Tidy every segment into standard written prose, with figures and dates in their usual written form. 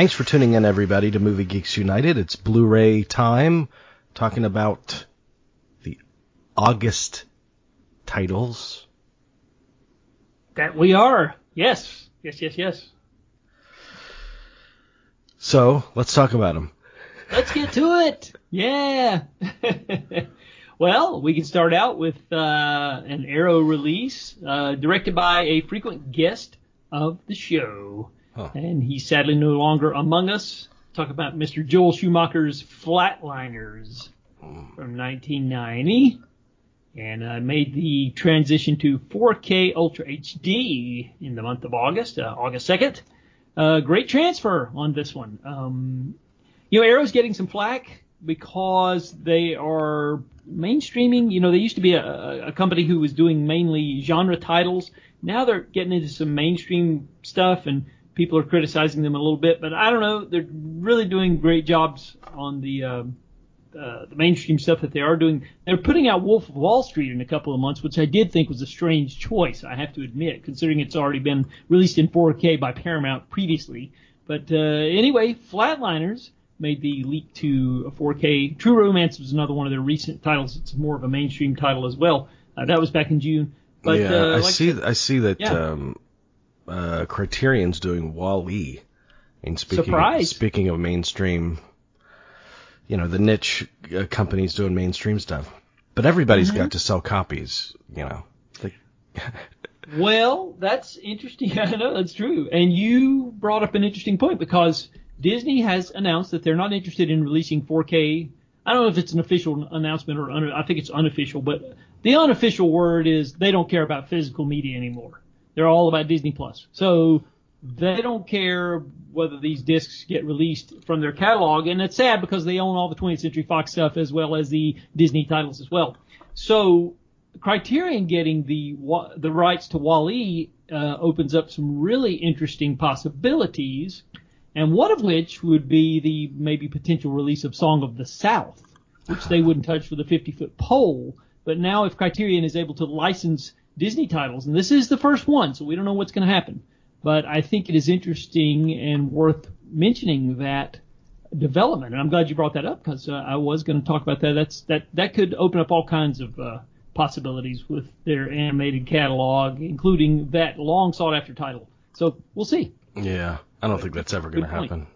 Thanks for tuning in, everybody, to Movie Geeks United. It's Blu-ray time, talking about the August titles. That we are. Yes. Yes, yes, yes. So, let's talk about them. Let's get to it. Yeah. Well, we can start out with an Arrow release directed by a frequent guest of the show. Huh. And he's sadly no longer among us. Talk about Mr. Joel Schumacher's Flatliners from 1990. And made the transition to 4K Ultra HD in the month of August, August 2nd. Great transfer on this one. Arrow's getting some flack because they are mainstreaming. They used to be a company who was doing mainly genre titles. Now they're getting into some mainstream stuff, and people are criticizing them a little bit. But I don't know. They're really doing great jobs on the mainstream stuff that they are doing. They're putting out Wolf of Wall Street in a couple of months, which I did think was a strange choice, I have to admit, considering it's already been released in 4K by Paramount previously. But anyway, Flatliners made the leap to a 4K. True Romance was another one of their recent titles. It's more of a mainstream title as well. That was back in June. But, yeah, I see that yeah. Criterion's doing WALL-E. And speaking of mainstream, the niche companies doing mainstream stuff. But everybody's got to sell copies, Well, that's interesting. I know, that's true. And you brought up an interesting point, because Disney has announced that they're not interested in releasing 4K. I don't know if it's an official announcement or I think it's unofficial, but the unofficial word is they don't care about physical media anymore. They're all about Disney+. So they don't care whether these discs get released from their catalog, and it's sad because they own all the 20th Century Fox stuff as well as the Disney titles as well. So Criterion getting the rights to WALL-E opens up some really interesting possibilities, and one of which would be the maybe potential release of Song of the South, which they wouldn't touch with a 50-foot pole. But now if Criterion is able to license Disney titles, and this is the first one, so we don't know what's going to happen, but I think it is interesting and worth mentioning that development. And I'm glad you brought that up, because I was going to talk about that. That could open up all kinds of possibilities with their animated catalog, including that long sought-after title. So we'll see. Yeah, I don't think that's ever going to happen.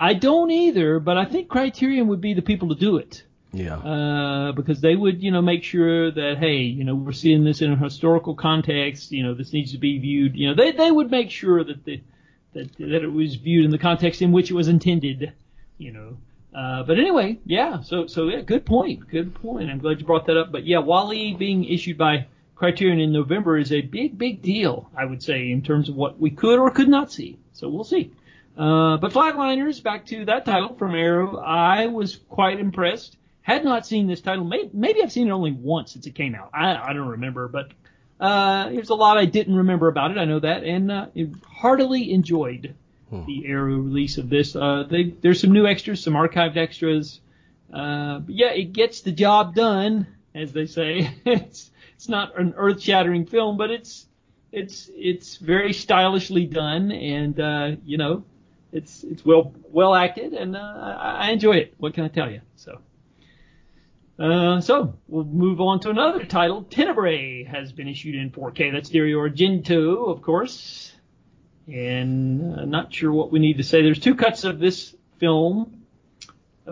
I don't either, but I think Criterion would be the people to do it. Yeah. Because they would, make sure that, hey, we're seeing this in a historical context. This needs to be viewed. They would make sure that it was viewed in the context in which it was intended. But anyway, yeah. So yeah, good point. Good point. I'm glad you brought that up. But yeah, WALL-E being issued by Criterion in November is a big, big deal, I would say, in terms of what we could or could not see. So we'll see. But Flatliners, back to that title from Arrow, I was quite impressed. Had not seen this title. Maybe I've seen it only once since it came out. I don't remember, but there's a lot I didn't remember about it. I know that, and heartily enjoyed the Arrow release of this. There's some new extras, some archived extras. It gets the job done, as they say. It's not an earth-shattering film, but it's very stylishly done, and it's well acted, and I enjoy it. What can I tell you? So we'll move on to another title. Tenebrae has been issued in 4K. That's Dario Argento, of course, and not sure what we need to say. There's two cuts of this film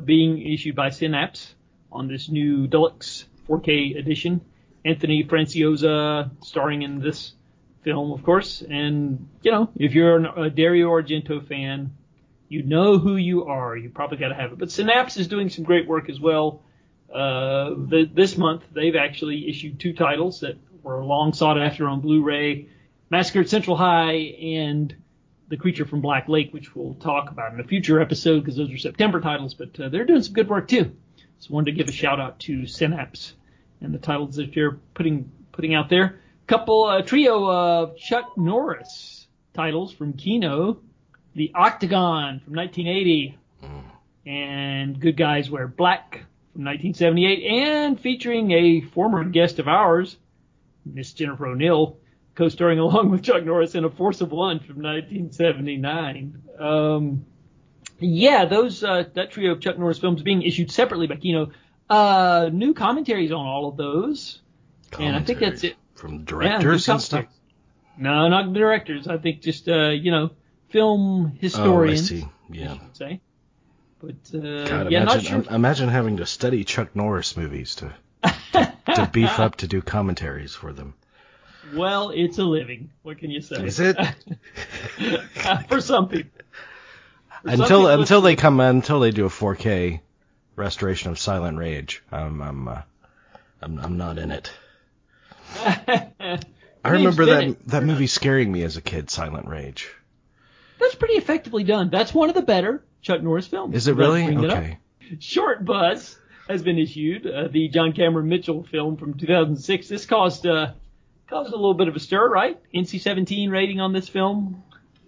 being issued by Synapse on this new deluxe 4K edition. Anthony Franciosa starring in this film, of course. And, if you're a Dario Argento fan, you know who you are. You probably got to have it. But Synapse is doing some great work as well. This month, they've actually issued two titles that were long sought after on Blu-ray, Massacre at Central High and The Creature from Black Lake, which we'll talk about in a future episode because those are September titles. But they're doing some good work, too. So wanted to give a shout-out to Synapse and the titles that they're putting out there. A trio of Chuck Norris titles from Kino, The Octagon from 1980, and Good Guys Wear Black from 1978, and featuring a former guest of ours, Miss Jennifer O'Neill, co-starring along with Chuck Norris in A Force of One from 1979. That trio of Chuck Norris films being issued separately by Kino. New commentaries on all of those. And I think that's it. From directors and stuff? No, not directors. I think just, film historians. Oh, I see. Yeah. I should say. But, God, yeah, not sure. Imagine having to study Chuck Norris movies to beef up to do commentaries for them. Well, it's a living. What can you say? Is it? For some people. Until they do a 4K restoration of Silent Rage, I'm not in it. I remember that movie scaring me as a kid, Silent Rage. That's pretty effectively done. That's one of the better Chuck Norris films. Is it really? Okay. Short Bus has been issued, the John Cameron Mitchell film from 2006. This caused a little bit of a stir, right? NC-17 rating on this film.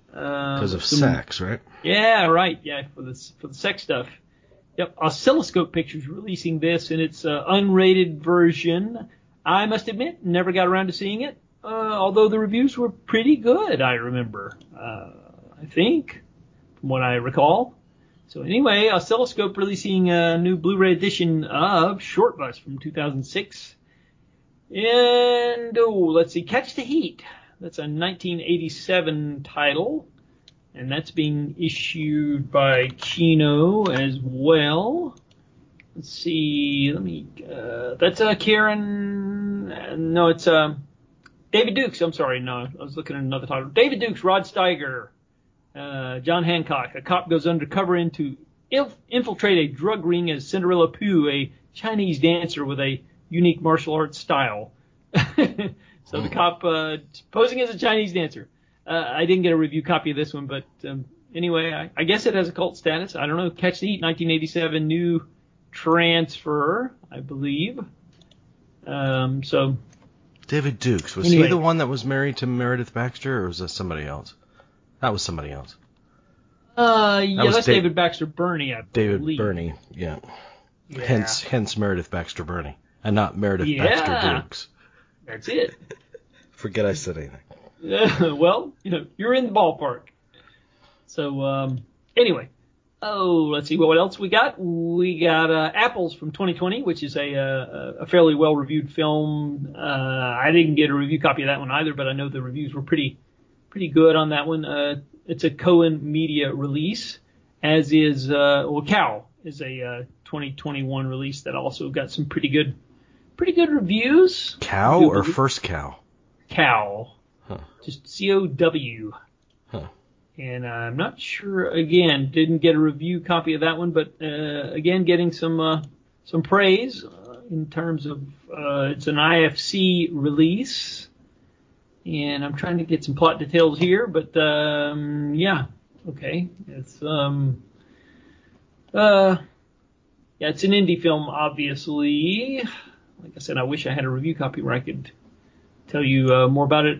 Because of sex, right? Yeah, right. Yeah, for the sex stuff. Yep. Oscilloscope Pictures releasing this in its unrated version. I must admit, never got around to seeing it, although the reviews were pretty good, I remember. I think, from what I recall. So anyway, Oscilloscope releasing a new Blu-ray edition of Short Bus from 2006. And, Catch the Heat. That's a 1987 title, and that's being issued by Kino as well. Let's see, that's David Dukes, I'm sorry, no, I was looking at another title. David Dukes, Rod Steiger, John Hancock. A cop goes undercover to infiltrate a drug ring as Cinderella Pooh, a Chinese dancer with a unique martial arts style. So the cop posing as a Chinese dancer. I didn't get a review copy of this one, but anyway, I guess it has a cult status. I don't know. Catch the Heat, 1987, new transfer, I believe. So David Dukes, was he the one that was married to Meredith Baxter, or was that somebody else? That was somebody else. That's David Baxter Burney, I believe. David Burney, yeah. Hence Meredith Baxter Burney, and not Meredith Baxter Dukes. That's it. Forget I said anything. You're in the ballpark. So, anyway. Oh, let's see what else we got. We got Apples from 2020, which is a fairly well-reviewed film. I didn't get a review copy of that one either, but I know the reviews were pretty good on that one. It's a Cohen Media release, as is Cow is a 2021 release that also got some pretty good reviews. Cow or First Cow? Cow. Huh. Just C-O-W. Huh. And I'm not sure, again, didn't get a review copy of that one, but again, getting some praise in terms of it's an IFC release. And I'm trying to get some plot details here, but okay. It's it's an indie film, obviously. Like I said, I wish I had a review copy where I could tell you more about it.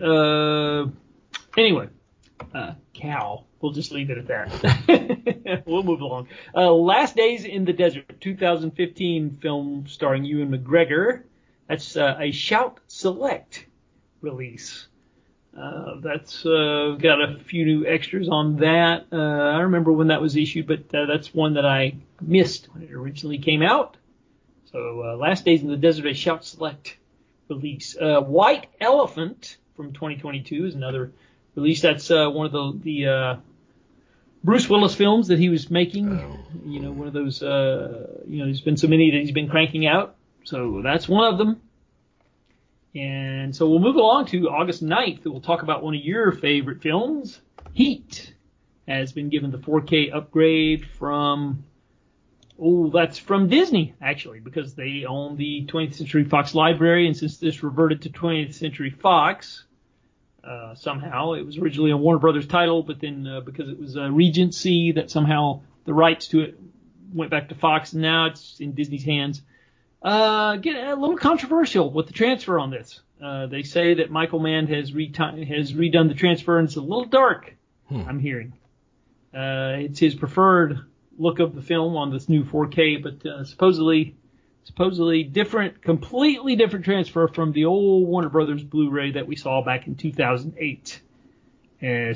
Cow. We'll just leave it at that. We'll move along. Last Days in the Desert, 2015 film starring Ewan McGregor. That's a Shout Select release. That's got a few new extras on that. I remember when that was issued, but that's one that I missed when it originally came out. So Last Days in the Desert, a Shout Select release. White Elephant from 2022 is another release. That's one of the Bruce Willis films that he was making. Oh. One of those. There's been so many that he's been cranking out. So that's one of them. And so we'll move along to August 9th. We'll talk about one of your favorite films. Heat has been given the 4K upgrade from. Oh, that's from Disney, actually, because they own the 20th Century Fox library, and since this reverted to 20th Century Fox, somehow, it was originally a Warner Brothers title, but then because it was a Regency, that somehow the rights to it went back to Fox, and now it's in Disney's hands. Get a little controversial with the transfer on this. They say that Michael Mann has redone the transfer, and it's a little dark, I'm hearing. It's his preferred look of the film on this new 4K, but supposedly supposedly different, completely different transfer from the old Warner Brothers Blu-ray that we saw back in 2008.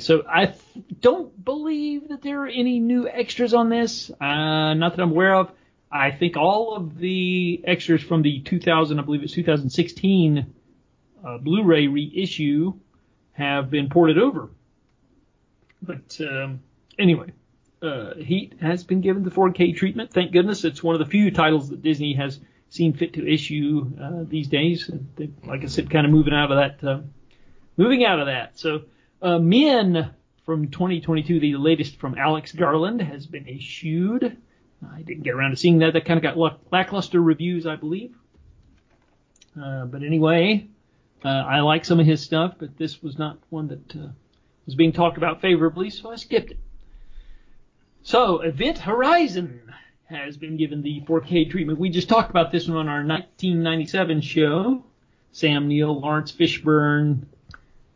So I don't believe that there are any new extras on this, not that I'm aware of. I think all of the extras from the 2016 Blu-ray reissue have been ported over. But anyway, Heat has been given the 4K treatment. Thank goodness. It's one of the few titles that Disney has seen fit to issue these days. They, like I said, kind of moving out of that. So Men from 2022, the latest from Alex Garland, has been issued. I didn't get around to seeing that. That kind of got lackluster reviews, I believe. But anyway, I like some of his stuff, but this was not one that was being talked about favorably, so I skipped it. So, Event Horizon has been given the 4K treatment. We just talked about this one on our 1997 show. Sam Neill, Lawrence Fishburne,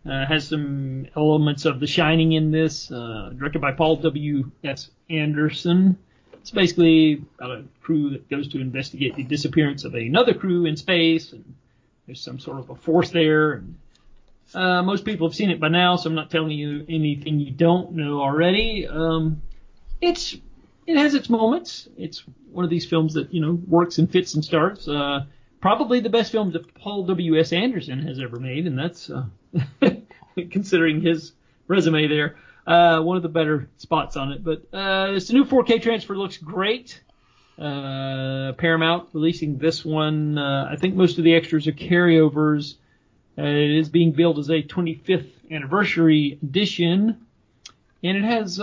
has some elements of The Shining in this, directed by Paul W.S. Anderson. It's basically about a crew that goes to investigate the disappearance of another crew in space, and there's some sort of a force there. And, most people have seen it by now, so I'm not telling you anything you don't know already. It has its moments. It's one of these films that, you know, works and fits and starts. Probably the best film that Paul W.S. Anderson has ever made, and that's considering his resume there, one of the better spots on it. But it's a new 4K transfer. Looks great. Paramount releasing this one. I think most of the extras are carryovers. It is being billed as a 25th anniversary edition, and it has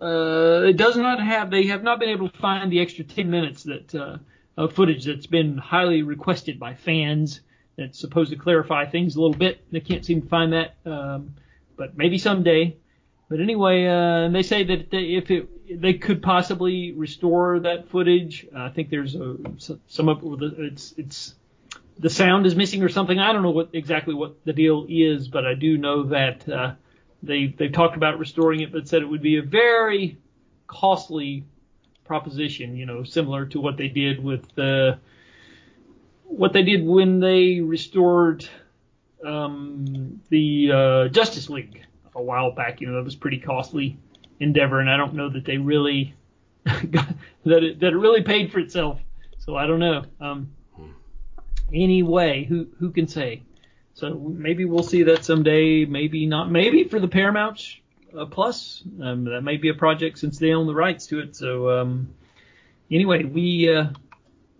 it does not have. They have not been able to find the extra 10 minutes that of footage that's been highly requested by fans. That's supposed to clarify things a little bit. They can't seem to find that, but maybe someday. But anyway, they say that they could possibly restore that footage. I think there's some of it's. The sound is missing or something. I don't know exactly what the deal is, but I do know that they've talked about restoring it, but said it would be a very costly proposition. You know, similar to what they did with when they restored the Justice League a while back. You know, that was a pretty costly endeavor, and I don't know that they really that it really paid for itself. So I don't know. Anyway, who can say? So maybe we'll see that someday, maybe not. Maybe for the Paramount Plus, that may be a project since they own the rights to it. So anyway,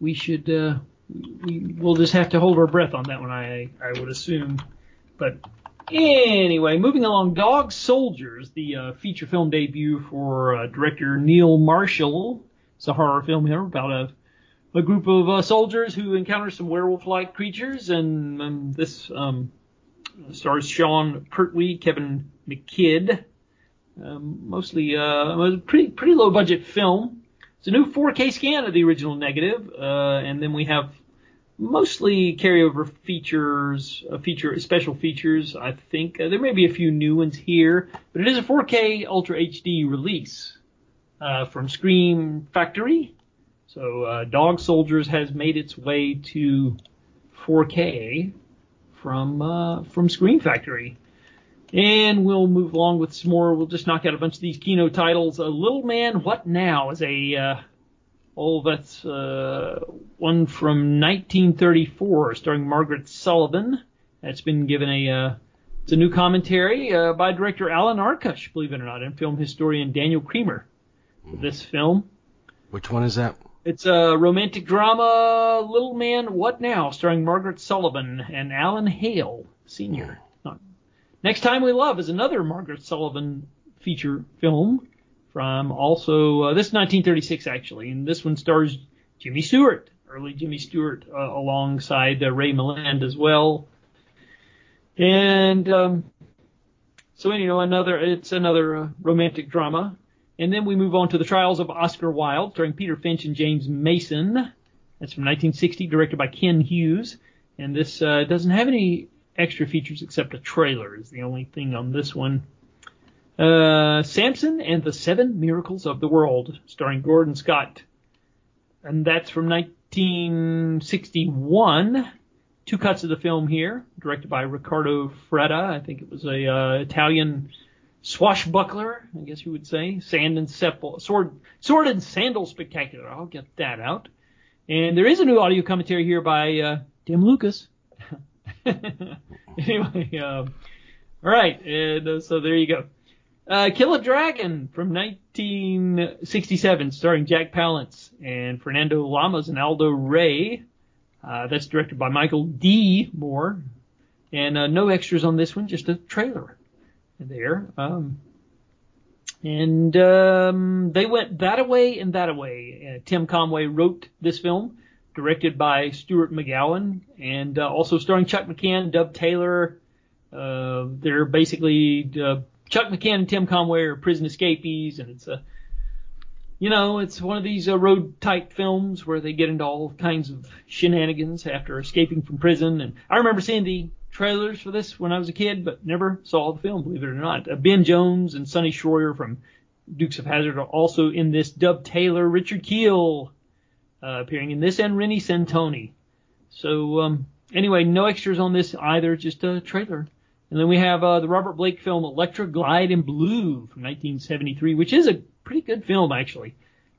we'll just have to hold our breath on that one, I would assume. But anyway, moving along, Dog Soldiers, the feature film debut for director Neil Marshall. It's a horror film here about a group of soldiers who encounter some werewolf-like creatures, and this stars Sean Pertwee, Kevin McKidd. Mostly a pretty low-budget film. It's a new 4K scan of the original negative, and then we have mostly carryover features, special features, I think. There may be a few new ones here, but it is a 4K Ultra HD release from Scream Factory. So Dog Soldiers has made its way to 4K from Scream Factory. And we'll move along with some more. We'll just knock out a bunch of these Kino titles. A Little Man, What Now? Is a that's one from 1934 starring Margaret Sullavan. That's been given it's a new commentary by director Alan Arkush, believe it or not, and film historian Daniel Creamer for this film. Which one is that? It's a romantic drama, Little Man, What Now?, starring Margaret Sullavan and Alan Hale, Sr. Next Time We Love is another Margaret Sullavan feature film from also, this is 1936, actually, and this one stars Jimmy Stewart, early Jimmy Stewart, alongside Ray Milland as well. And so, anyhow, it's another romantic drama. And then we move on to The Trials of Oscar Wilde, starring Peter Finch and James Mason. That's from 1960, directed by Ken Hughes. And this doesn't have any extra features except a trailer is the only thing on this one. Samson and the Seven Miracles of the World, starring Gordon Scott. And that's from 1961. Two cuts of the film here, directed by Riccardo Freda. I think it was a Italian swashbuckler, I guess you would say. Sword and Sandal Spectacular. I'll get that out. And there is a new audio commentary here by Tim Lucas. Anyway, all right, and so there you go. Kill a Dragon from 1967, starring Jack Palance and Fernando Lamas and Aldo Ray. That's directed by Michael D. Moore. And no extras on this one, just a trailer there. They went that-a-way and that-a-way. Tim Conway wrote this film, directed by Stuart McGowan, and also starring Chuck McCann, Dub Taylor. They're basically Chuck McCann and Tim Conway are prison escapees, and it's a... You know, it's one of these road-type films where they get into all kinds of shenanigans after escaping from prison. And I remember seeing the trailers for this when I was a kid, but never saw the film, believe it or not. Ben Jones and Sonny Schroyer from Dukes of Hazzard are also in this. Dub Taylor, Richard Keel appearing in this, and Rennie Santoni. So anyway, no extras on this either, just a trailer. And then we have the Robert Blake film Electra Glide in Blue from 1973, which is a pretty good film, actually.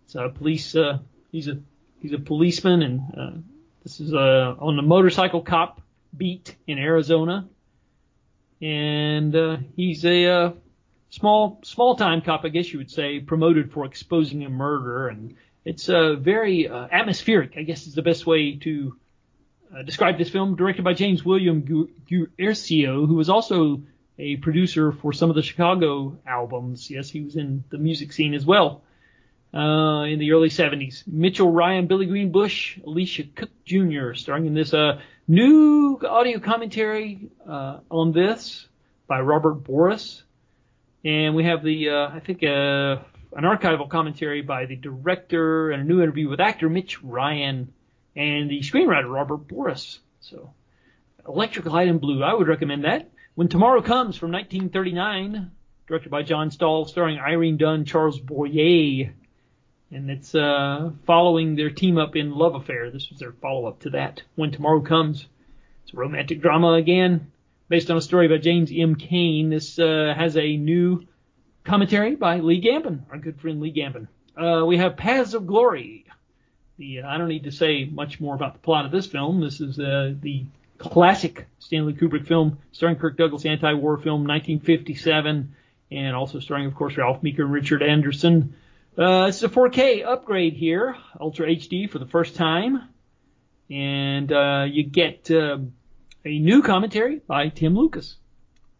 It's a police. He's a policeman, and this is on the motorcycle cop beat in Arizona, and he's a small-time cop, I guess you would say, promoted for exposing a murder, and it's very atmospheric, I guess is the best way to describe this film. Directed by James William Guercio, who was also a producer for some of the Chicago albums. Yes, he was in the music scene as well in the early 70s. Mitchell Ryan, Billy Green Bush, Alicia Cook Jr. starring in this new audio commentary on this by Robert Boris. And we have the, an archival commentary by the director and a new interview with actor Mitch Ryan and the screenwriter Robert Boris. So, Electric Light and Blue, I would recommend that. When Tomorrow Comes from 1939, directed by John Stahl, starring Irene Dunne, Charles Boyer, and it's following their team up in Love Affair. This was their follow-up to that. When Tomorrow Comes, it's a romantic drama again, based on a story by James M. Cain. This has a new commentary by Lee Gambon, our good friend Lee Gambon. We have Paths of Glory. I don't need to say much more about the plot of this film. This is the classic Stanley Kubrick film, starring Kirk Douglas, anti-war film, 1957, and also starring, of course, Ralph Meeker and Richard Anderson. It's a 4K upgrade here, Ultra HD for the first time, and you get a new commentary by Tim Lucas.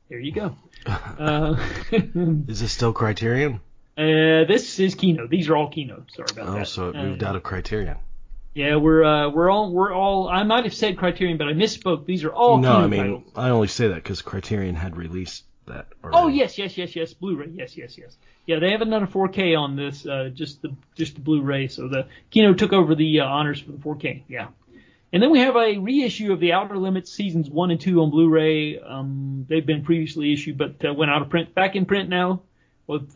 There you go. Is this still Criterion? This is Kino. These are all Kino. Sorry about that. Oh, so it moved out of Criterion. Yeah, we're all. I might have said Criterion, but I misspoke. These are all. No, Kino titles. I only say that because Criterion had released that already. Oh yes, Blu-ray. Yes. Yeah, they haven't done a 4K on this. Just the Blu-ray. So the Kino took over the honors for the 4K. Yeah, and then we have a reissue of The Outer Limits seasons 1 and 2 on Blu-ray. They've been previously issued, but went out of print. Back in print now, with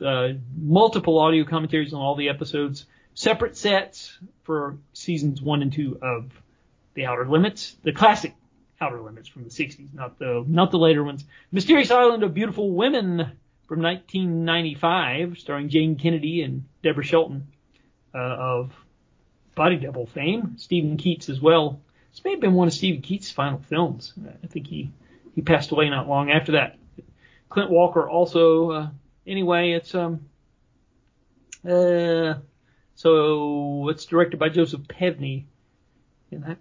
multiple audio commentaries on all the episodes. Separate sets for seasons 1 and 2 of The Outer Limits, the classic Outer Limits from the 60s, not the later ones. Mysterious Island of Beautiful Women from 1995, starring Jane Kennedy and Deborah Shelton of Body Double fame, Stephen Keats as well. This may have been one of Stephen Keats' final films. I think he passed away not long after that. Clint Walker also. Anyway, it's So it's directed by Joseph Pevney, and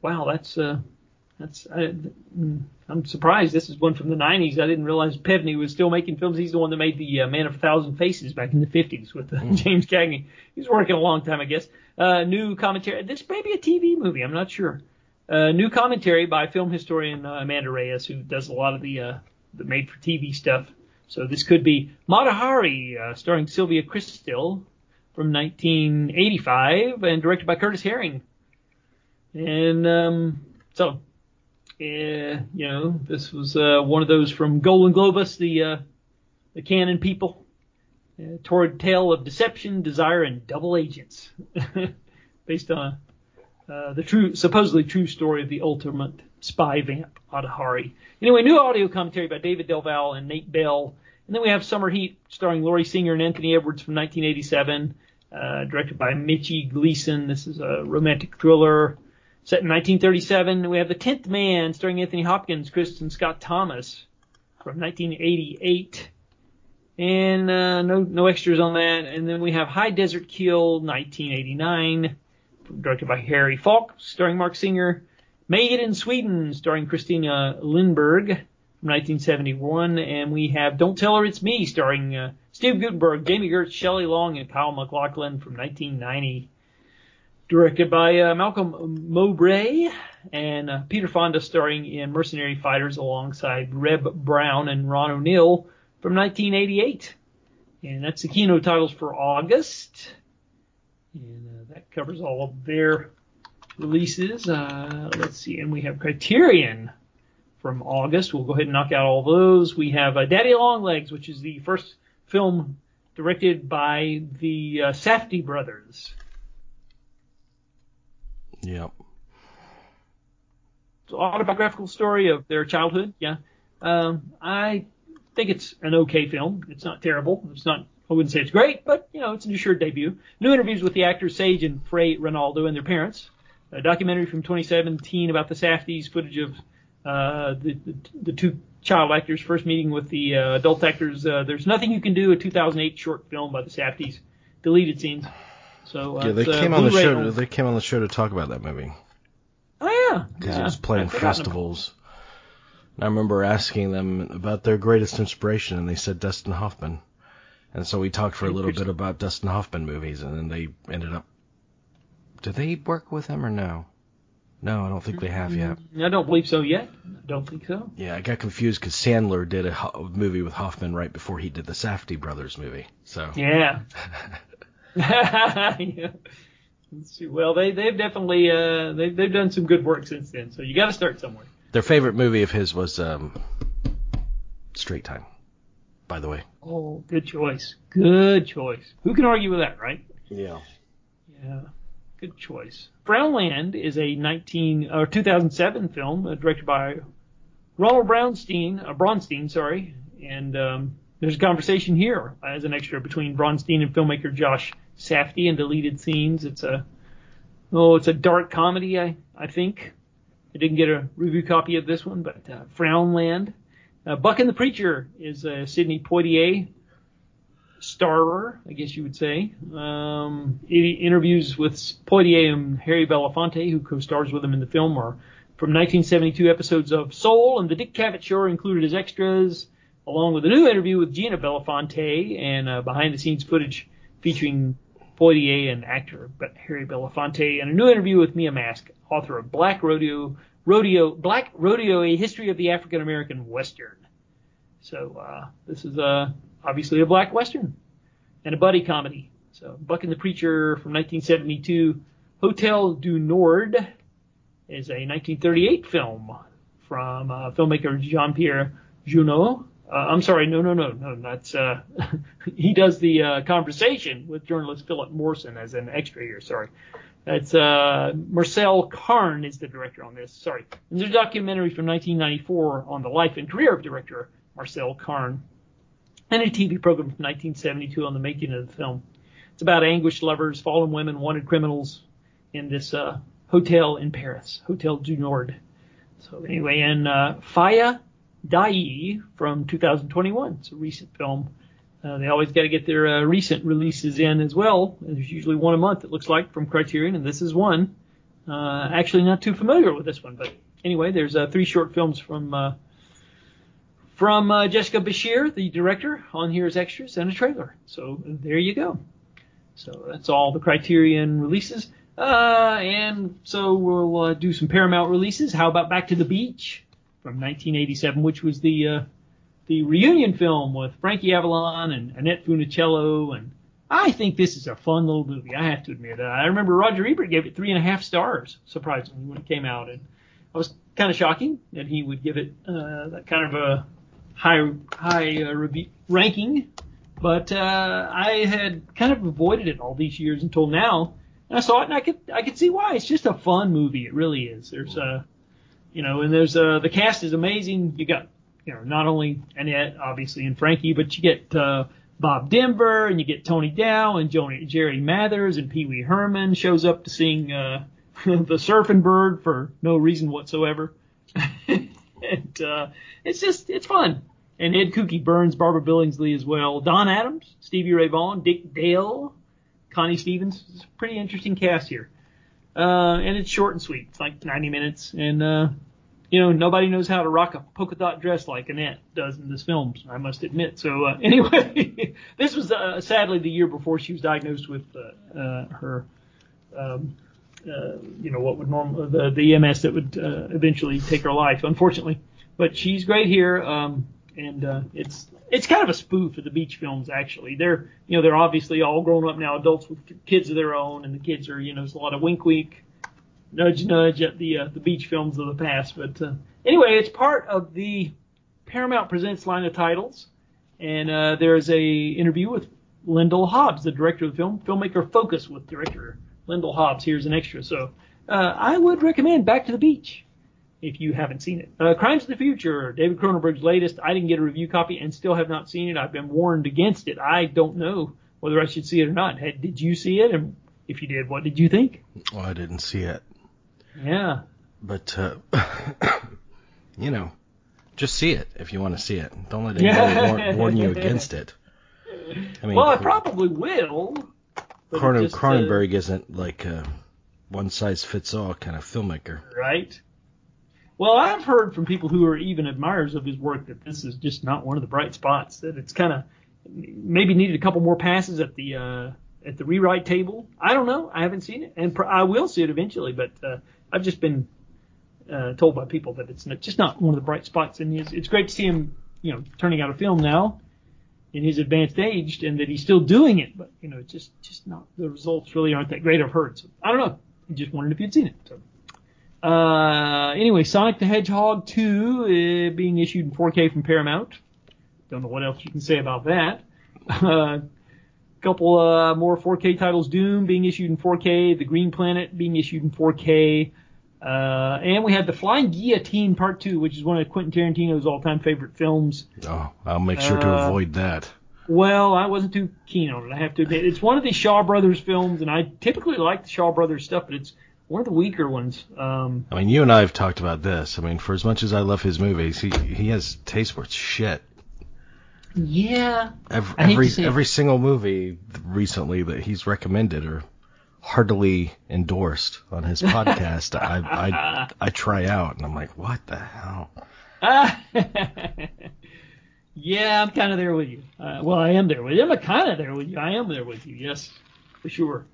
I'm surprised this is one from the 90s. I didn't realize Pevney was still making films. He's the one that made the Man of a Thousand Faces back in the 50s with James Cagney. He's working a long time, I guess. New commentary. This may be a TV movie. I'm not sure. New commentary by film historian Amanda Reyes, who does a lot of the made-for-TV stuff. So this could be Matahari, starring Sylvia Kristel, from 1985, and directed by Curtis Herring. And this was one of those from Golden Globus, the Cannon people, toward tale of deception, desire, and double agents, based on the supposedly true story of the ultimate spy vamp, Adhari. Anyway, new audio commentary by David Del Valle and Nate Bell. And then we have Summer Heat, starring Laurie Singer and Anthony Edwards from 1987, directed by Mitchie Gleason. This is a romantic thriller set in 1937. We have The 10th Man, starring Anthony Hopkins, Kristen Scott Thomas, from 1988. And no extras on that. And then we have High Desert Kill, 1989, directed by Harry Falk, starring Mark Singer. Made in Sweden, starring Christina Lindberg, from 1971. And we have Don't Tell Her It's Me, starring Steve Guttenberg, Jamie Gertz, Shelley Long, and Kyle MacLachlan, from 1990. Directed by Malcolm Mowbray and Peter Fonda, starring in Mercenary Fighters alongside Reb Brown and Ron O'Neill, from 1988. And that's the Kino titles for August. And that covers all of their releases. Let's see. And we have Criterion from August. We'll go ahead and knock out all those. We have Daddy Longlegs, which is the first film directed by the Safdie brothers. Yep. It's an autobiographical story of their childhood. Yeah. I think it's an okay film. It's not terrible. It's not, I wouldn't say it's great, but, you know, it's an assured debut. New interviews with the actors Sage and Frey Ronaldo and their parents. A documentary from 2017 about the Safdies, footage of the two child actors first meeting with the adult actors. There's Nothing You Can Do, a 2008 short film by the Safdies, deleted scenes. So yeah, they came on the show. They came on the show to talk about that movie. Oh yeah, because it was playing festivals. I remember asking them about their greatest inspiration, and they said Dustin Hoffman. And so we talked for a little bit about Dustin Hoffman movies, and then they ended up... Did they work with him or no? No, I don't think they have yet. I don't believe so yet. I don't think so. Yeah, I got confused because Sandler did a movie with Hoffman right before he did the Safdie Brothers movie. So yeah. Yeah. Let's see. Well, they've definitely they've done some good work since then, so you got to start somewhere. Their favorite movie of his was Straight Time, by the way. Oh, good choice. Good choice. Who can argue with that, right? Yeah. Yeah. Good choice. Brownland is a 2007 film directed by Ronald Bronstein. And there's a conversation here as an extra between Bronstein and filmmaker Josh Safdie and deleted scenes. It's a dark comedy, I think. I didn't get a review copy of this one, but Frownland. Buck and the Preacher is a Sidney Poitier starrer, I guess you would say. It interviews with Poitier and Harry Belafonte, who co-stars with him in the film, are from 1972 episodes of Soul and The Dick Cavett Show are included as extras, along with a new interview with Gina Belafonte and behind-the-scenes footage featuring Poitier and actor Harry Belafonte, and a new interview with Mia Mask, author of Black Rodeo, A History of the African-American Western. So this is obviously a black Western and a buddy comedy. So Buck and the Preacher from 1972. Hotel du Nord is a 1938 film from filmmaker Jean-Pierre Jeunet. No, that's he does the conversation with journalist Philip Morrison as an extra here. Sorry, that's Marcel Carne is the director on this. Sorry, and there's a documentary from 1994 on the life and career of director Marcel Carne, and a TV program from 1972 on the making of the film. It's about anguished lovers, fallen women, wanted criminals in this hotel in Paris, Hotel du Nord. So anyway, and Faya Dai from 2021. It's a recent film. They always got to get their recent releases in as well. There's usually one a month, it looks like, from Criterion, and this is one. Actually, not too familiar with this one, but anyway, there's three short films from Jessica Bashir, the director, on here as extras and a trailer. So there you go. So that's all the Criterion releases. And so we'll do some Paramount releases. How about Back to the Beach? From 1987, which was the reunion film with Frankie Avalon and Annette Funicello, and I think this is a fun little movie. I have to admit that. I remember Roger Ebert gave it 3.5 stars, surprisingly, when it came out, and I was kind of shocking that he would give it that kind of a high ranking. But I had kind of avoided it all these years until now, And I saw it, and I could see why. It's just a fun movie. It really is. There's the cast is amazing. You got, not only Annette, obviously, and Frankie, but you get Bob Denver, and you get Tony Dow, and Jerry Mathers, and Pee Wee Herman shows up to sing The Surfing Bird for no reason whatsoever. And it's fun. And Ed Cookie Burns, Barbara Billingsley as well, Don Adams, Stevie Ray Vaughan, Dick Dale, Connie Stevens. It's a pretty interesting cast here. And it's short and sweet. It's like 90 minutes. And, nobody knows how to rock a polka dot dress like Annette does in this film, I must admit. So anyway, this was sadly the year before she was diagnosed with her, the MS that would eventually take her life, unfortunately. But she's great here. It's kind of a spoof of the beach films, actually. They're, they're obviously all grown up now, adults with kids of their own, and the kids are, there's a lot of wink, nudge at the beach films of the past. But anyway, it's part of the Paramount Presents line of titles, and there's a interview with Lyndall Hobbs, the director of the film, filmmaker Focus with director Lyndall Hobbs. Here's an extra. So I would recommend Back to the Beach, if you haven't seen it. Crimes of the Future, David Cronenberg's latest. I didn't get a review copy and still have not seen it. I've been warned against it. I don't know whether I should see it or not. Did you see it? And if you did, what did you think? Oh, I didn't see it. Yeah. But, just see it if you want to see it. Don't let anybody warn you against it. I mean, well, I probably will. Cronenberg isn't like a one-size-fits-all kind of filmmaker. Right. Well, I've heard from people who are even admirers of his work that this is just not one of the bright spots, that it's kind of maybe needed a couple more passes at the rewrite table. I don't know. I haven't seen it, and I will see it eventually, but I've just been told by people that it's just not one of the bright spots. And it's great to see him, turning out a film now in his advanced age, and that he's still doing it, but, just not, the results really aren't that great, I've heard. So, I don't know. I just wondered if you'd seen it, so. Anyway, Sonic the Hedgehog 2 being issued in 4K from Paramount. Don't know what else you can say about that. Couple more 4K titles. Doom being issued in 4K. The Green Planet being issued in 4K. And we had The Flying Guillotine Part 2, which is one of Quentin Tarantino's all-time favorite films. Oh, I'll make sure to avoid that. Well, I wasn't too keen on it, I have to admit. It's one of the Shaw Brothers films, and I typically like the Shaw Brothers stuff, but it's one of the weaker ones. You and I have talked about this. For as much as I love his movies, he has taste worth shit. Yeah. Every single movie recently that he's recommended or heartily endorsed on his podcast, I try out, and I'm like, what the hell? Yeah, I'm kind of there with you. I am there with you. I am there with you, yes, for sure.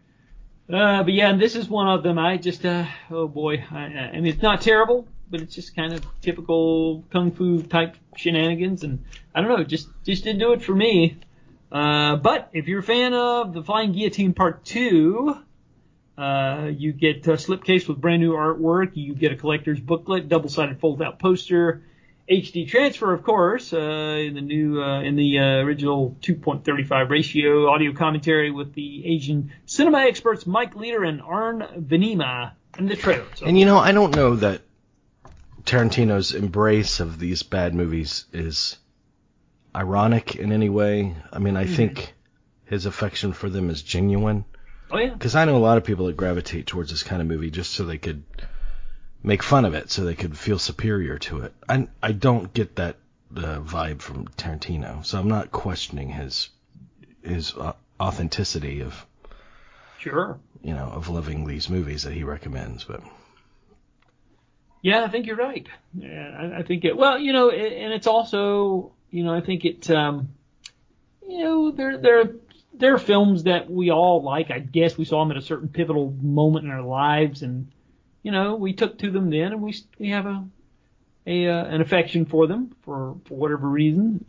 But yeah, and this is one of them. I just, it's not terrible, but it's just kind of typical kung fu type shenanigans, and I don't know, just didn't do it for me. But if you're a fan of The Flying Guillotine Part 2, you get a slipcase with brand new artwork, you get a collector's booklet, double-sided fold-out poster, HD transfer, of course, in the original 2.35 ratio, audio commentary with the Asian cinema experts Mike Leader and Arn Venema in the trailer. So. And I don't know that Tarantino's embrace of these bad movies is ironic in any way. I think his affection for them is genuine. Oh yeah. Because I know a lot of people that gravitate towards this kind of movie just so they could make fun of it so they could feel superior to it. I don't get that vibe from Tarantino, so I'm not questioning his authenticity of of loving these movies that he recommends. But yeah, I think you're right. Yeah, I think it. Well, and it's also I think it there are films that we all like. I guess we saw them at a certain pivotal moment in our lives, and we took to them then, and we have an affection for them for whatever reason.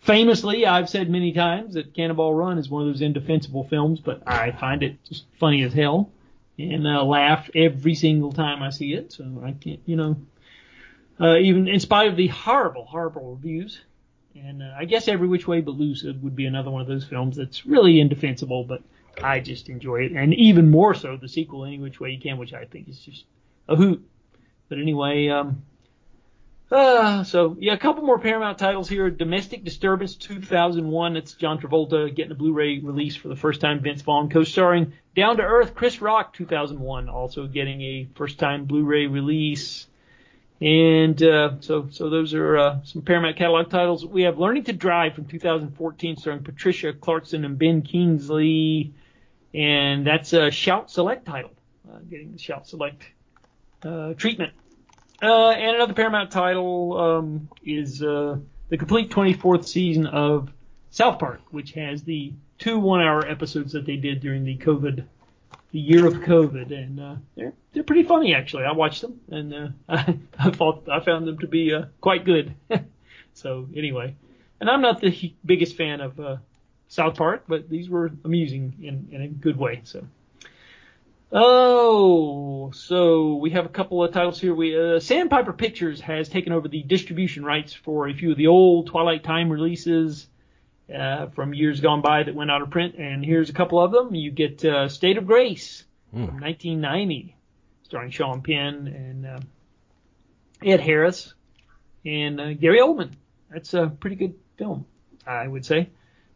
Famously, I've said many times that Cannonball Run is one of those indefensible films, but I find it just funny as hell, and I laugh every single time I see it. So I can't, even in spite of the horrible, horrible reviews. And I guess Every Which Way But Loose would be another one of those films that's really indefensible, but I just enjoy it, and even more so the sequel, Any Which Way You Can, which I think is just a hoot. But anyway, so yeah, a couple more Paramount titles here. Domestic Disturbance 2001. That's John Travolta getting a Blu-ray release for the first time. Vince Vaughn co-starring. Down to Earth, Chris Rock 2001, also getting a first-time Blu-ray release. And so those are some Paramount catalog titles. We have Learning to Drive from 2014, starring Patricia Clarkson and Ben Kingsley, and that's a Shout Select title, getting the Shout Select treatment. And another Paramount title is the complete 24th season of South Park, which has the 2 one-hour episodes that they did during the COVID. The year of COVID, and they're pretty funny actually. I watched them, and I found them to be quite good. So anyway, and I'm not the biggest fan of South Park, but these were amusing in a good way. So so we have a couple of titles here. We Sandpiper Pictures has taken over the distribution rights for a few of the old Twilight Time releases. From years gone by that went out of print, and here's a couple of them. You get State of Grace from 1990, starring Sean Penn and Ed Harris and Gary Oldman. That's a pretty good film, I would say.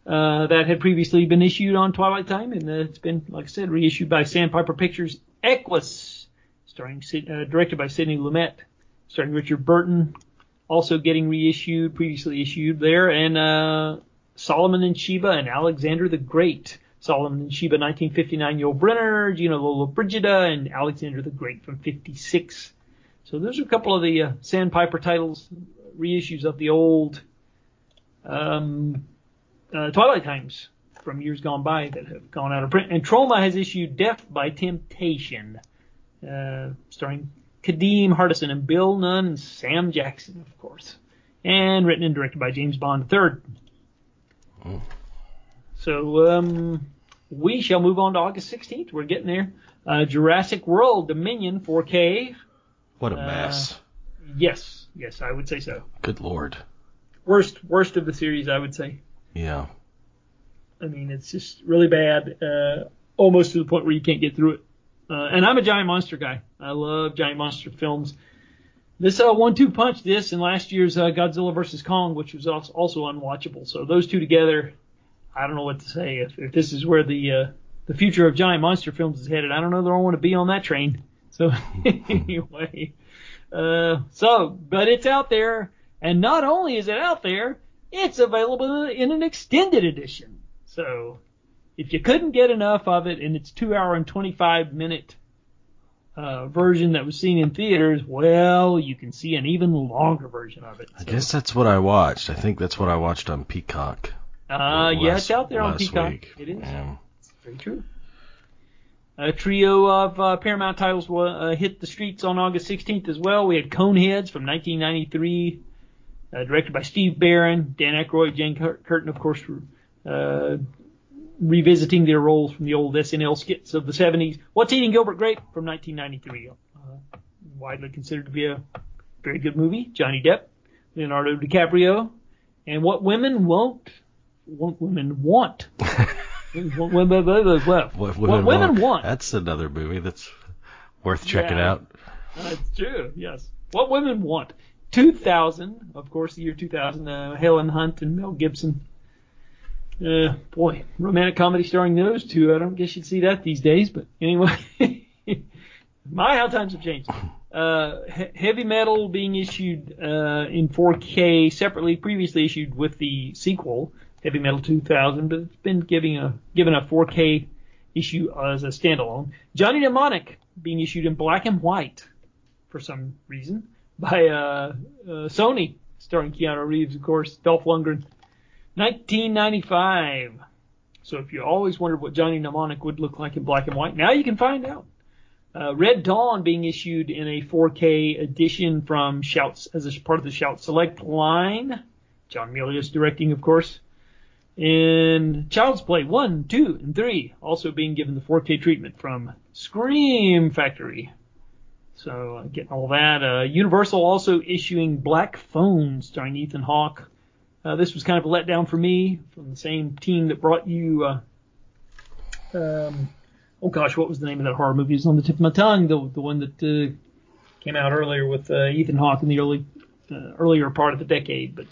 That had previously been issued on Twilight Time, and it's been, like I said, reissued by Sandpiper Pictures. Equus, directed by Sidney Lumet, starring Richard Burton, also getting reissued, previously issued there, and Solomon and Sheba and Alexander the Great. Solomon and Sheba, 1959, Yul Brynner, Gina Lollobrigida, and Alexander the Great from 1956. So those are a couple of the Sandpiper titles, reissues of the old Twilight Times from years gone by that have gone out of print. And Troma has issued Death by Temptation, starring Kadeem Hardison and Bill Nunn and Sam Jackson, of course, and written and directed by James Bond III. So we shall move on to August 16th. We're getting there. Jurassic World Dominion 4K. What a mess. Yes, I would say so. Good Lord. Worst of the series, I would say. Yeah. I mean, it's just really bad, almost to the point where you can't get through it. And I'm a giant monster guy. I love giant monster films. This 1-2 punch, this and last year's Godzilla vs. Kong, which was also unwatchable. So those two together, I don't know what to say. If this is where the future of giant monster films is headed, I don't know that I want to be on that train. So anyway, but it's out there, and not only is it out there, it's available in an extended edition. So if you couldn't get enough of it in its 2 hour and 25-minute version that was seen in theaters, well, you can see an even longer version of it. So. I guess that's what I watched. I think that's what I watched on Peacock. Yeah, it's out there on Peacock. Week. It is. Yeah. It's very true. A trio of Paramount titles hit the streets on August 16th as well. We had Coneheads from 1993, directed by Steve Barron, Dan Aykroyd, Jane Curtin, of course, revisiting their roles from the old SNL skits of the 70s. What's Eating Gilbert Grape from 1993. Widely considered to be a very good movie. Johnny Depp, Leonardo DiCaprio, and What Women Want. What Women Want. That's another movie that's worth checking out. That's true, yes. What Women Want. 2000, of course, the year 2000, Helen Hunt and Mel Gibson. Romantic comedy starring those two. I don't guess you'd see that these days, but anyway. My, how times have changed. Heavy Metal being issued in 4K separately, previously issued with the sequel, Heavy Metal 2000, but it's been given a 4K issue as a standalone. Johnny Mnemonic being issued in black and white for some reason by Sony, starring Keanu Reeves, of course, Dolph Lundgren. 1995. So if you always wondered what Johnny Mnemonic would look like in black and white, now you can find out. Red Dawn being issued in a 4K edition from Shouts as a part of the Shout Select line. John Milius directing, of course. And Child's Play 1, 2, and 3 also being given the 4K treatment from Scream Factory. So getting all that. Universal also issuing Black Phone starring Ethan Hawke. This was kind of a letdown for me, from the same team that brought you oh gosh, what was the name of that horror movie? It's on the tip of my tongue. The one that came out earlier with Ethan Hawke in the earlier part of the decade. But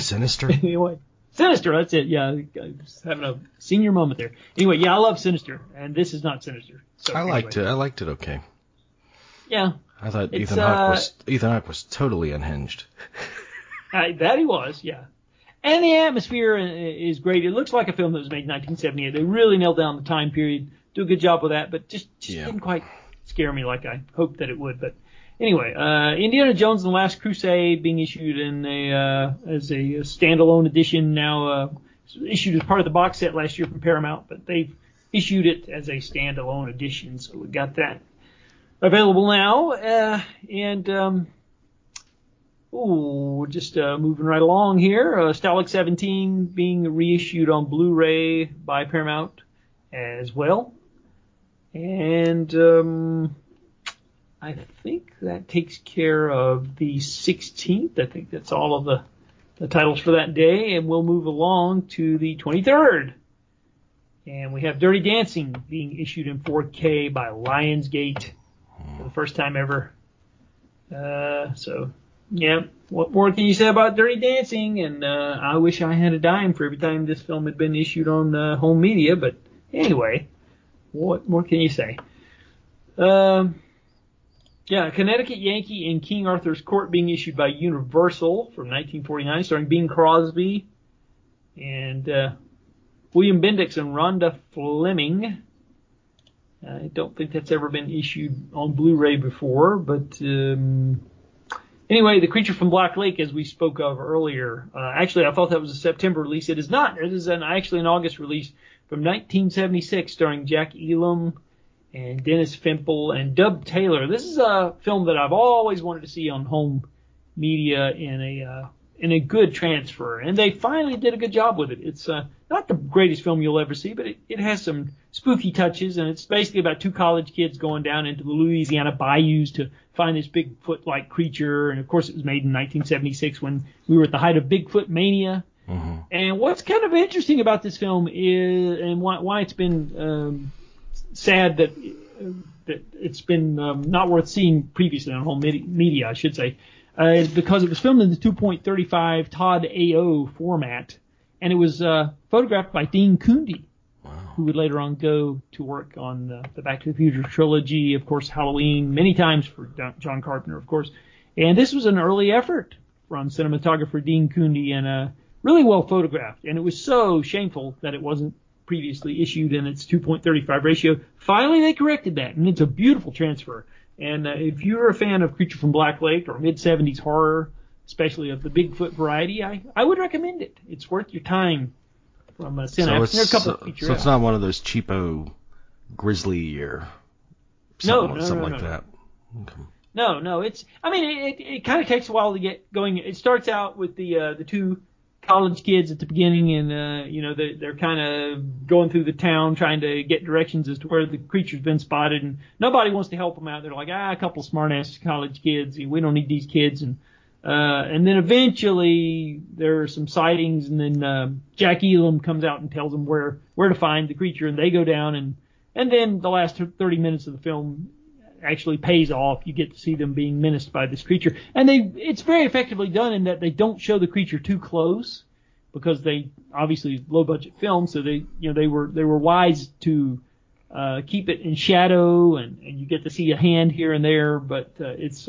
Sinister. Anyway, Sinister. That's it. Yeah, I was having a senior moment there. Anyway, yeah, I love Sinister, and this is not Sinister. So, I liked it. Okay. Yeah. I thought Ethan Hawke was totally unhinged. That he was, yeah. And the atmosphere is great. It looks like a film that was made in 1978. They really nailed down the time period, do a good job with that, but just didn't quite scare me like I hoped that it would. But anyway, Indiana Jones and the Last Crusade being issued in as a standalone edition now, issued as part of the box set last year from Paramount, but they've issued it as a standalone edition, so we got that available now. Moving right along here. Stalag 17 being reissued on Blu-ray by Paramount as well. And I think that takes care of the 16th. I think that's all of the titles for that day. And we'll move along to the 23rd. And we have Dirty Dancing being issued in 4K by Lionsgate for the first time ever. Yeah, what more can you say about Dirty Dancing? And I wish I had a dime for every time this film had been issued on home media. But anyway, what more can you say? Connecticut Yankee and King Arthur's Court being issued by Universal from 1949, starring Bing Crosby and William Bendix and Rhonda Fleming. I don't think that's ever been issued on Blu-ray before, but... Anyway, The Creature from Black Lake, as we spoke of earlier. Actually, I thought that was a September release. It is not. It is an August release from 1976, starring Jack Elam and Dennis Fimple and Dub Taylor. This is a film that I've always wanted to see on home media in a good transfer, and they finally did a good job with it. It's not the greatest film you'll ever see, but it has some spooky touches, and it's basically about two college kids going down into the Louisiana bayous to find this Bigfoot-like creature, and of course it was made in 1976 when we were at the height of Bigfoot mania. Mm-hmm. And what's kind of interesting about this film is, and why it's been sad that it's been not worth seeing previously on home media, I should say, is because it was filmed in the 2.35 Todd A.O. format, and it was photographed by Dean Koondy. Wow. Who would later on go to work on the Back to the Future trilogy, of course, Halloween, many times for John Carpenter, of course. And this was an early effort from cinematographer Dean Koondy and really well photographed. And it was so shameful that it wasn't previously issued in its 2.35 ratio. Finally, they corrected that, and it's a beautiful transfer. And if you're a fan of Creature from Black Lake or mid-'70s horror, especially of the Bigfoot variety, I would recommend it. It's worth your time. From Synapse. So it's not one of those cheapo grizzly or something like that. Okay. No. It kind of takes a while to get going. It starts out with the two college kids at the beginning, and they're kind of going through the town trying to get directions as to where the creature's been spotted, and nobody wants to help them out. They're like, a couple smart-ass college kids. We don't need these kids. And then eventually there are some sightings, and then Jack Elam comes out and tells them where to find the creature, and they go down, and then the last 30 minutes of the film actually pays off. You get to see them being menaced by this creature, and it's very effectively done in that they don't show the creature too close, because they obviously low budget film, so they were wise to keep it in shadow, and you get to see a hand here and there, but it's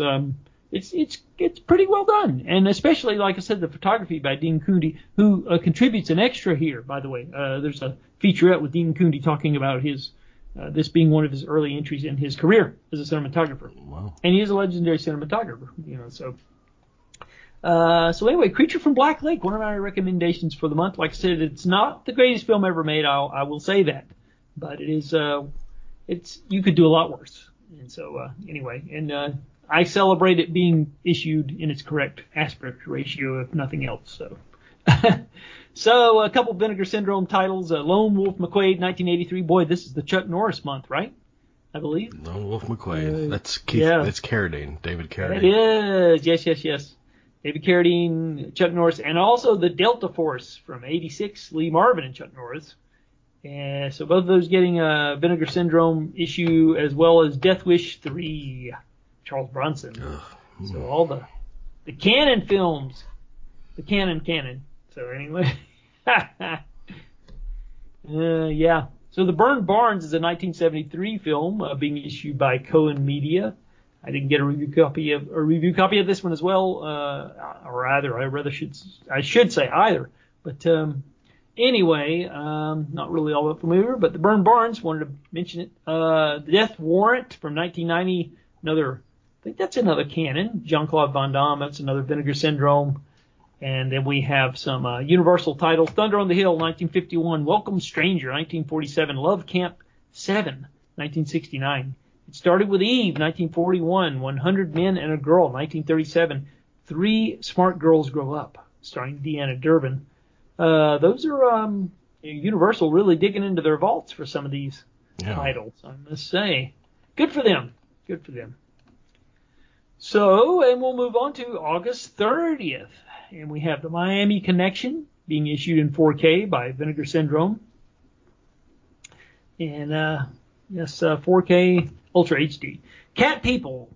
pretty well done, and especially, like I said, the photography by Dean Koondy, who contributes an extra here, by the way. There's a featurette with Dean Koondy talking about his this being one of his early entries in his career as a cinematographer. Wow. And he is a legendary cinematographer, so. So anyway, Creature from Black Lake, one of my recommendations for the month. Like I said, it's not the greatest film ever made, I will say that, but it is, you could do a lot worse. And so, anyway, and, I celebrate it being issued in its correct aspect ratio, if nothing else. So, so a couple of Vinegar Syndrome titles. Lone Wolf McQuade, 1983. Boy, this is the Chuck Norris month, right? I believe. Lone Wolf McQuade. That's Keith. Yeah. That's Carradine. David Carradine. It is. Yes. David Carradine, Chuck Norris, and also the Delta Force from '86. Lee Marvin and Chuck Norris. And so both of those getting a Vinegar Syndrome issue as well as Death Wish 3, Charles Bronson. Ugh. So all the canon films, the canon. So anyway, yeah. So The Burned Barns is a 1973 film being issued by Cohen Media. I didn't get a review copy of this one as well, or either. I should say either. But anyway, not really all that familiar. But The Burned Barns, wanted to mention it. The Death Warrant from 1990, another. I think that's another canon. Jean-Claude Van Damme. That's another Vinegar Syndrome. And then we have some Universal titles. Thunder on the Hill, 1951. Welcome, Stranger, 1947. Love Camp 7, 1969. It Started with Eve, 1941. 100 Men and a Girl, 1937. Three Smart Girls Grow Up, starring Deanna Durbin. Those are Universal really digging into their vaults for some of these titles, I must say. Good for them. Good for them. So, and we'll move on to August 30th. And we have The Miami Connection being issued in 4K by Vinegar Syndrome. And, yes, 4K Ultra HD. Cat People.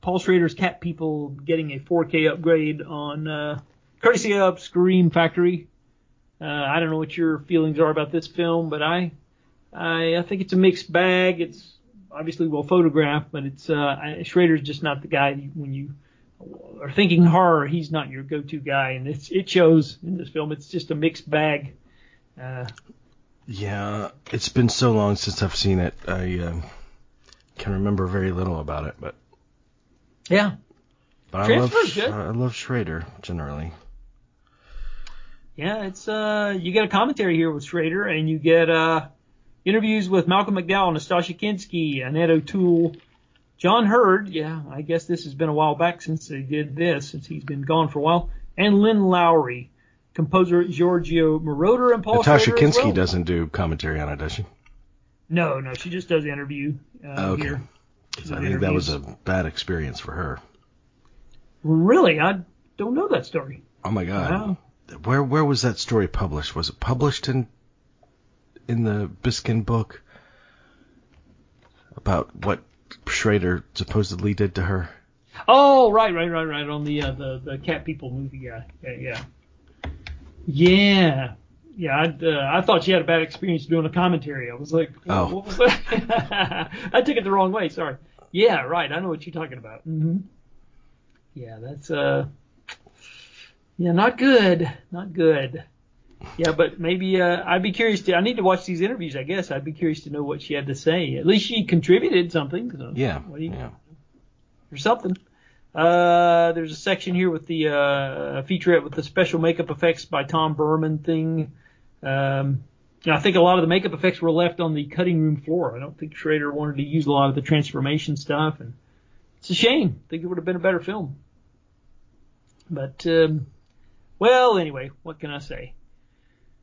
Paul Schrader's Cat People getting a 4K upgrade on courtesy of Scream Factory. I don't know what your feelings are about this film, but I think it's a mixed bag. It's obviously well photographed, but it's Schrader's just not the guy when you or thinking horror, he's not your go-to guy, and it shows in this film. It's just a mixed bag. Yeah, it's been so long since I've seen it. I can remember very little about it, but yeah. But I love Schrader generally. Yeah, it's you get a commentary here with Schrader, and you get interviews with Malcolm McDowell, Nastasia Kinski, Annette O'Toole. John Hurd, yeah, I guess this has been a while back since they did this, since he's been gone for a while. And Lynn Lowry, composer Giorgio Moroder and Paul Natasha Schrader Kinski doesn't do commentary on it, does she? No, she just does interview okay. Here. Because I think interviews. That was a bad experience for her. Really? I don't know that story. Oh, my God. Wow. Where was that story published? Was it published in the Biskin book about what Schrader supposedly did to her? Oh, right. On the Cat People movie, yeah. I thought she had a bad experience doing a commentary. I was like, what was that? I took it the wrong way. Sorry. Yeah, right. I know what you're talking about. Mm-hmm. Yeah, that's not good. Yeah, but maybe I'd be curious I need to watch these interviews, I guess. I'd be curious to know what she had to say. At least she contributed something. So yeah. Or something. There's a section here with the featurette with the special makeup effects by Tom Berman thing. I think a lot of the makeup effects were left on the cutting room floor. I don't think Schrader wanted to use a lot of the transformation stuff. And it's a shame. I think it would have been a better film. But, well, anyway, what can I say?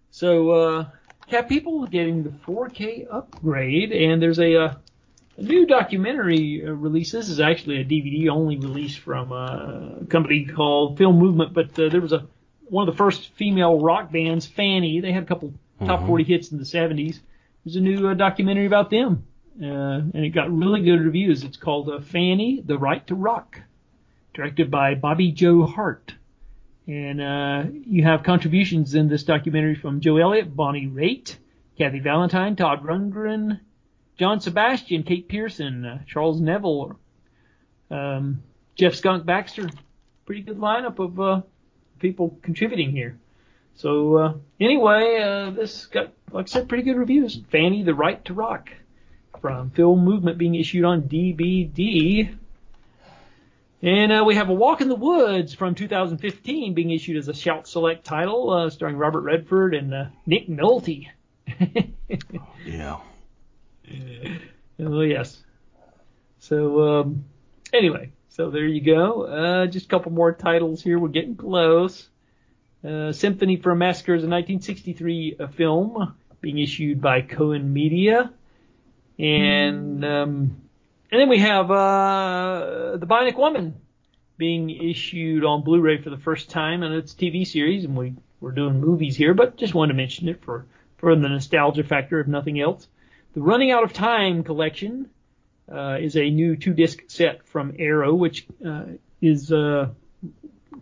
So, Cat People getting the 4K upgrade, and there's a new documentary release. This is actually a DVD-only release from a company called Film Movement, but there was one of the first female rock bands, Fanny. They had a couple top 40 hits in the 70s. There's a new documentary about them, and it got really good reviews. It's called Fanny, The Right to Rock, directed by Bobby Joe Hart. And you have contributions in this documentary from Joe Elliott, Bonnie Raitt, Kathy Valentine, Todd Rundgren, John Sebastian, Kate Pearson, Charles Neville, Jeff Skunk Baxter. Pretty good lineup of people contributing here. So anyway, this got, like I said, pretty good reviews. Fanny, The Right to Rock from Film Movement being issued on DVD. And we have A Walk in the Woods from 2015 being issued as a Shout Select title starring Robert Redford and Nick Nolte. Yeah. Oh, yes. So anyway, so there you go. Just a couple more titles here. We're getting close. Symphony for a Massacre is a 1963 film being issued by Cohen Media. And... and then we have The Bionic Woman being issued on Blu-ray for the first time, and it's a TV series, and we're doing movies here, but just wanted to mention it for for the nostalgia factor, if nothing else. The Running Out of Time collection is a new 2-disc set from Arrow, which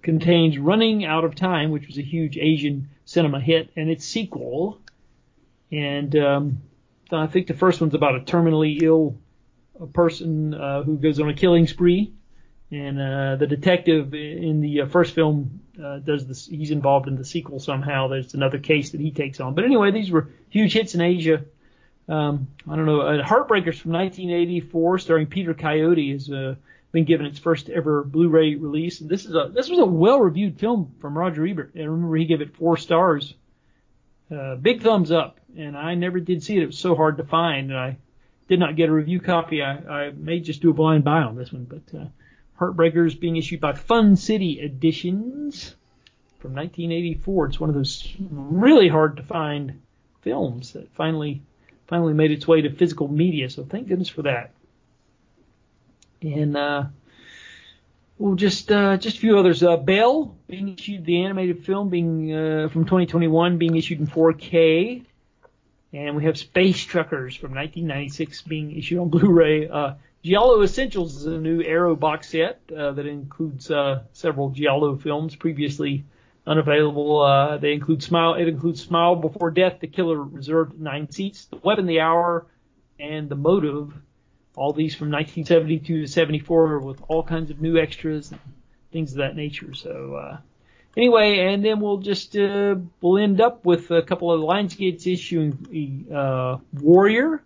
contains Running Out of Time, which was a huge Asian cinema hit, and its sequel. And I think the first one's about a terminally ill person who goes on a killing spree. And the detective in the first film does this. He's involved in the sequel somehow. There's another case that he takes on. But anyway, these were huge hits in Asia. I don't know. Heartbreakers from 1984, starring Peter Coyote, has been given its first ever Blu-ray release. And this was a well-reviewed film from Roger Ebert. I remember he gave it 4 stars, big thumbs up. And I never did see it. It was so hard to find, and I did not get a review copy. I may just do a blind buy on this one, but. Heartbreakers being issued by Fun City Editions from 1984. It's one of those really hard to find films that finally made its way to physical media. So thank goodness for that. And we'll just a few others. Belle being issued, the animated film being from 2021 being issued in 4K, and we have Space Truckers from 1996 being issued on Blu-ray. Giallo Essentials is a new Arrow box set that includes several Giallo films previously unavailable. They include Smile. It includes Smile Before Death, The Killer Reserved 9 Seats, The Weapon, The Hour, and The Motive. All these from 1972 to 74 with all kinds of new extras and things of that nature. So anyway, and then we'll just we'll end up with a couple of Lionsgate's issuing Warrior.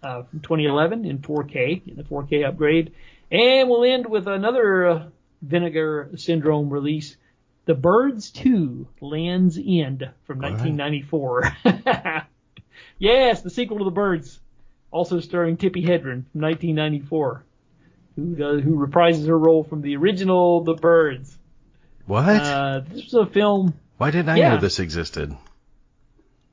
From 2011 in 4K, in the 4K upgrade. And we'll end with another Vinegar Syndrome release, The Birds 2, Land's End, from 1994. Right. Yes, the sequel to The Birds, also starring Tippi Hedren from 1994, who reprises her role from the original The Birds. What? This was a film... Why didn't I know this existed?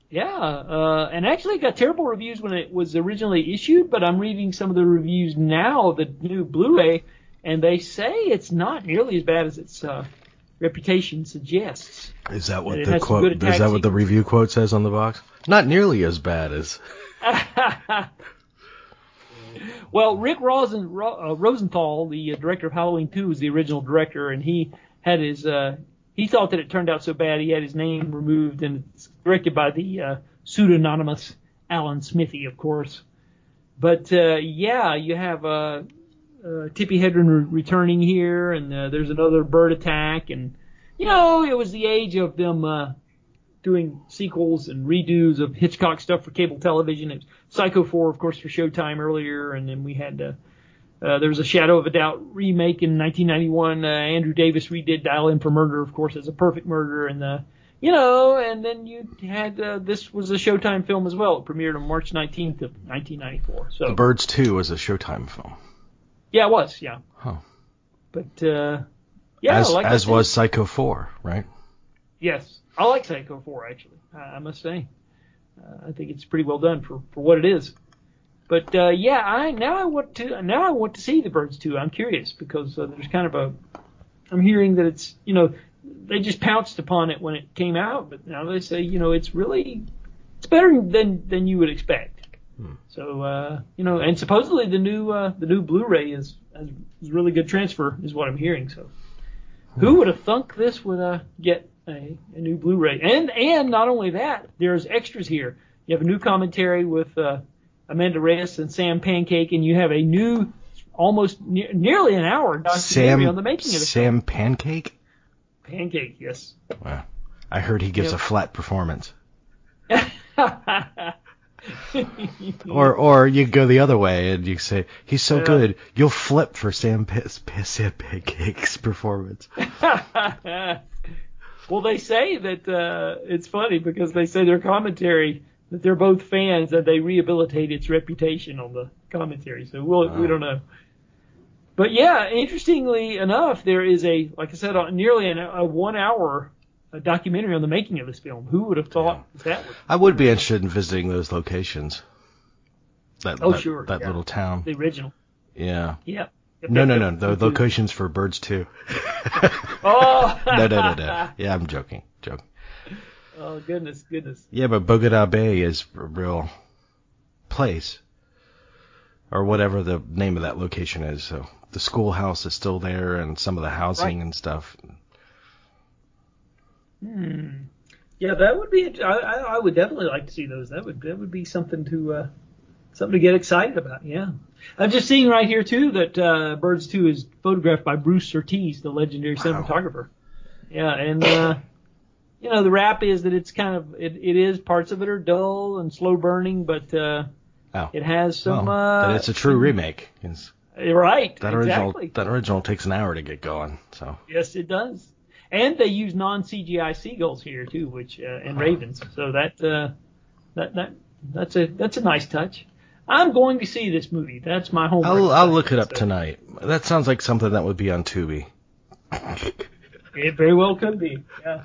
Yeah, and actually it got terrible reviews when it was originally issued, but I'm reading some of the reviews now, the new Blu-ray, and they say it's not nearly as bad as its reputation suggests. Is that what the quote? Is that what the review quote says on the box? Not nearly as bad as. Well, Rick Rosenthal, the director of Halloween 2, was the original director, and he had his. He thought that it turned out so bad he had his name removed, and it's directed by the pseudonymous Alan Smithy, of course. But, you have Tippi Hedren returning here, and there's another bird attack. And, you know, it was the age of them doing sequels and redos of Hitchcock stuff for cable television. It was Psycho 4, of course, for Showtime earlier, and then we had... there was a Shadow of a Doubt remake in 1991. Andrew Davis redid Dial In for Murder, of course, as a perfect murder. And, and then you had this was a Showtime film as well. It premiered on March 19th of 1994. So The Birds 2 was a Showtime film. Yeah, it was, yeah. Huh. But, As was Psycho 4, right? Yes. I like Psycho 4, actually, I must say. I think it's pretty well done for what it is. But I want to see The Birds 2. I'm curious because there's kind of I'm hearing that it's, you know, they just pounced upon it when it came out, but now they say, you know, it's better than you would expect. Hmm. So and supposedly the new Blu-ray is really good transfer is what I'm hearing. So who would have thunk this would get a new Blu-ray? And not only that, there's extras here. You have a new commentary with Amanda Reyes and Sam Pancake, and you have a new, almost nearly an hour documentary on the making of the film. Sam Pancake? Pancake, yes. Wow. I heard he gives a flat performance. or you go the other way and you say, he's so good, you'll flip for Sam Pancake's performance. Well, they say that it's funny because they say their commentary – that they're both fans and they rehabilitate its reputation on the commentary. So we don't know. But yeah, interestingly enough, there is a, like I said, nearly a 1 hour documentary on the making of this film. Who would have thought that would? I would be interested in visiting those locations. That little town. The original. Yeah. Yeah. No. The locations for Birds 2. Oh. No. Yeah, I'm joking. Oh, goodness. Yeah, but Bogota Bay is a real place. Or whatever the name of that location is. So the schoolhouse is still there and some of the housing and stuff. Yeah, that would be. I would definitely like to see those. That would be something to get excited about. Yeah, I'm just seeing right here too that Birds 2 is photographed by Bruce Surtees, the legendary cinematographer. Yeah, and the wrap is that it's kind of it is parts of it are dull and slow burning, but it has some. That it's a true remake. It's, right. That original takes an hour to get going. So yes, it does. And they use non-CGI seagulls here too, which and ravens. So that's a nice touch. I'm going to see this movie. That's my homework. I'll look it up tonight. That sounds like something that would be on Tubi. It very well could be. Yeah.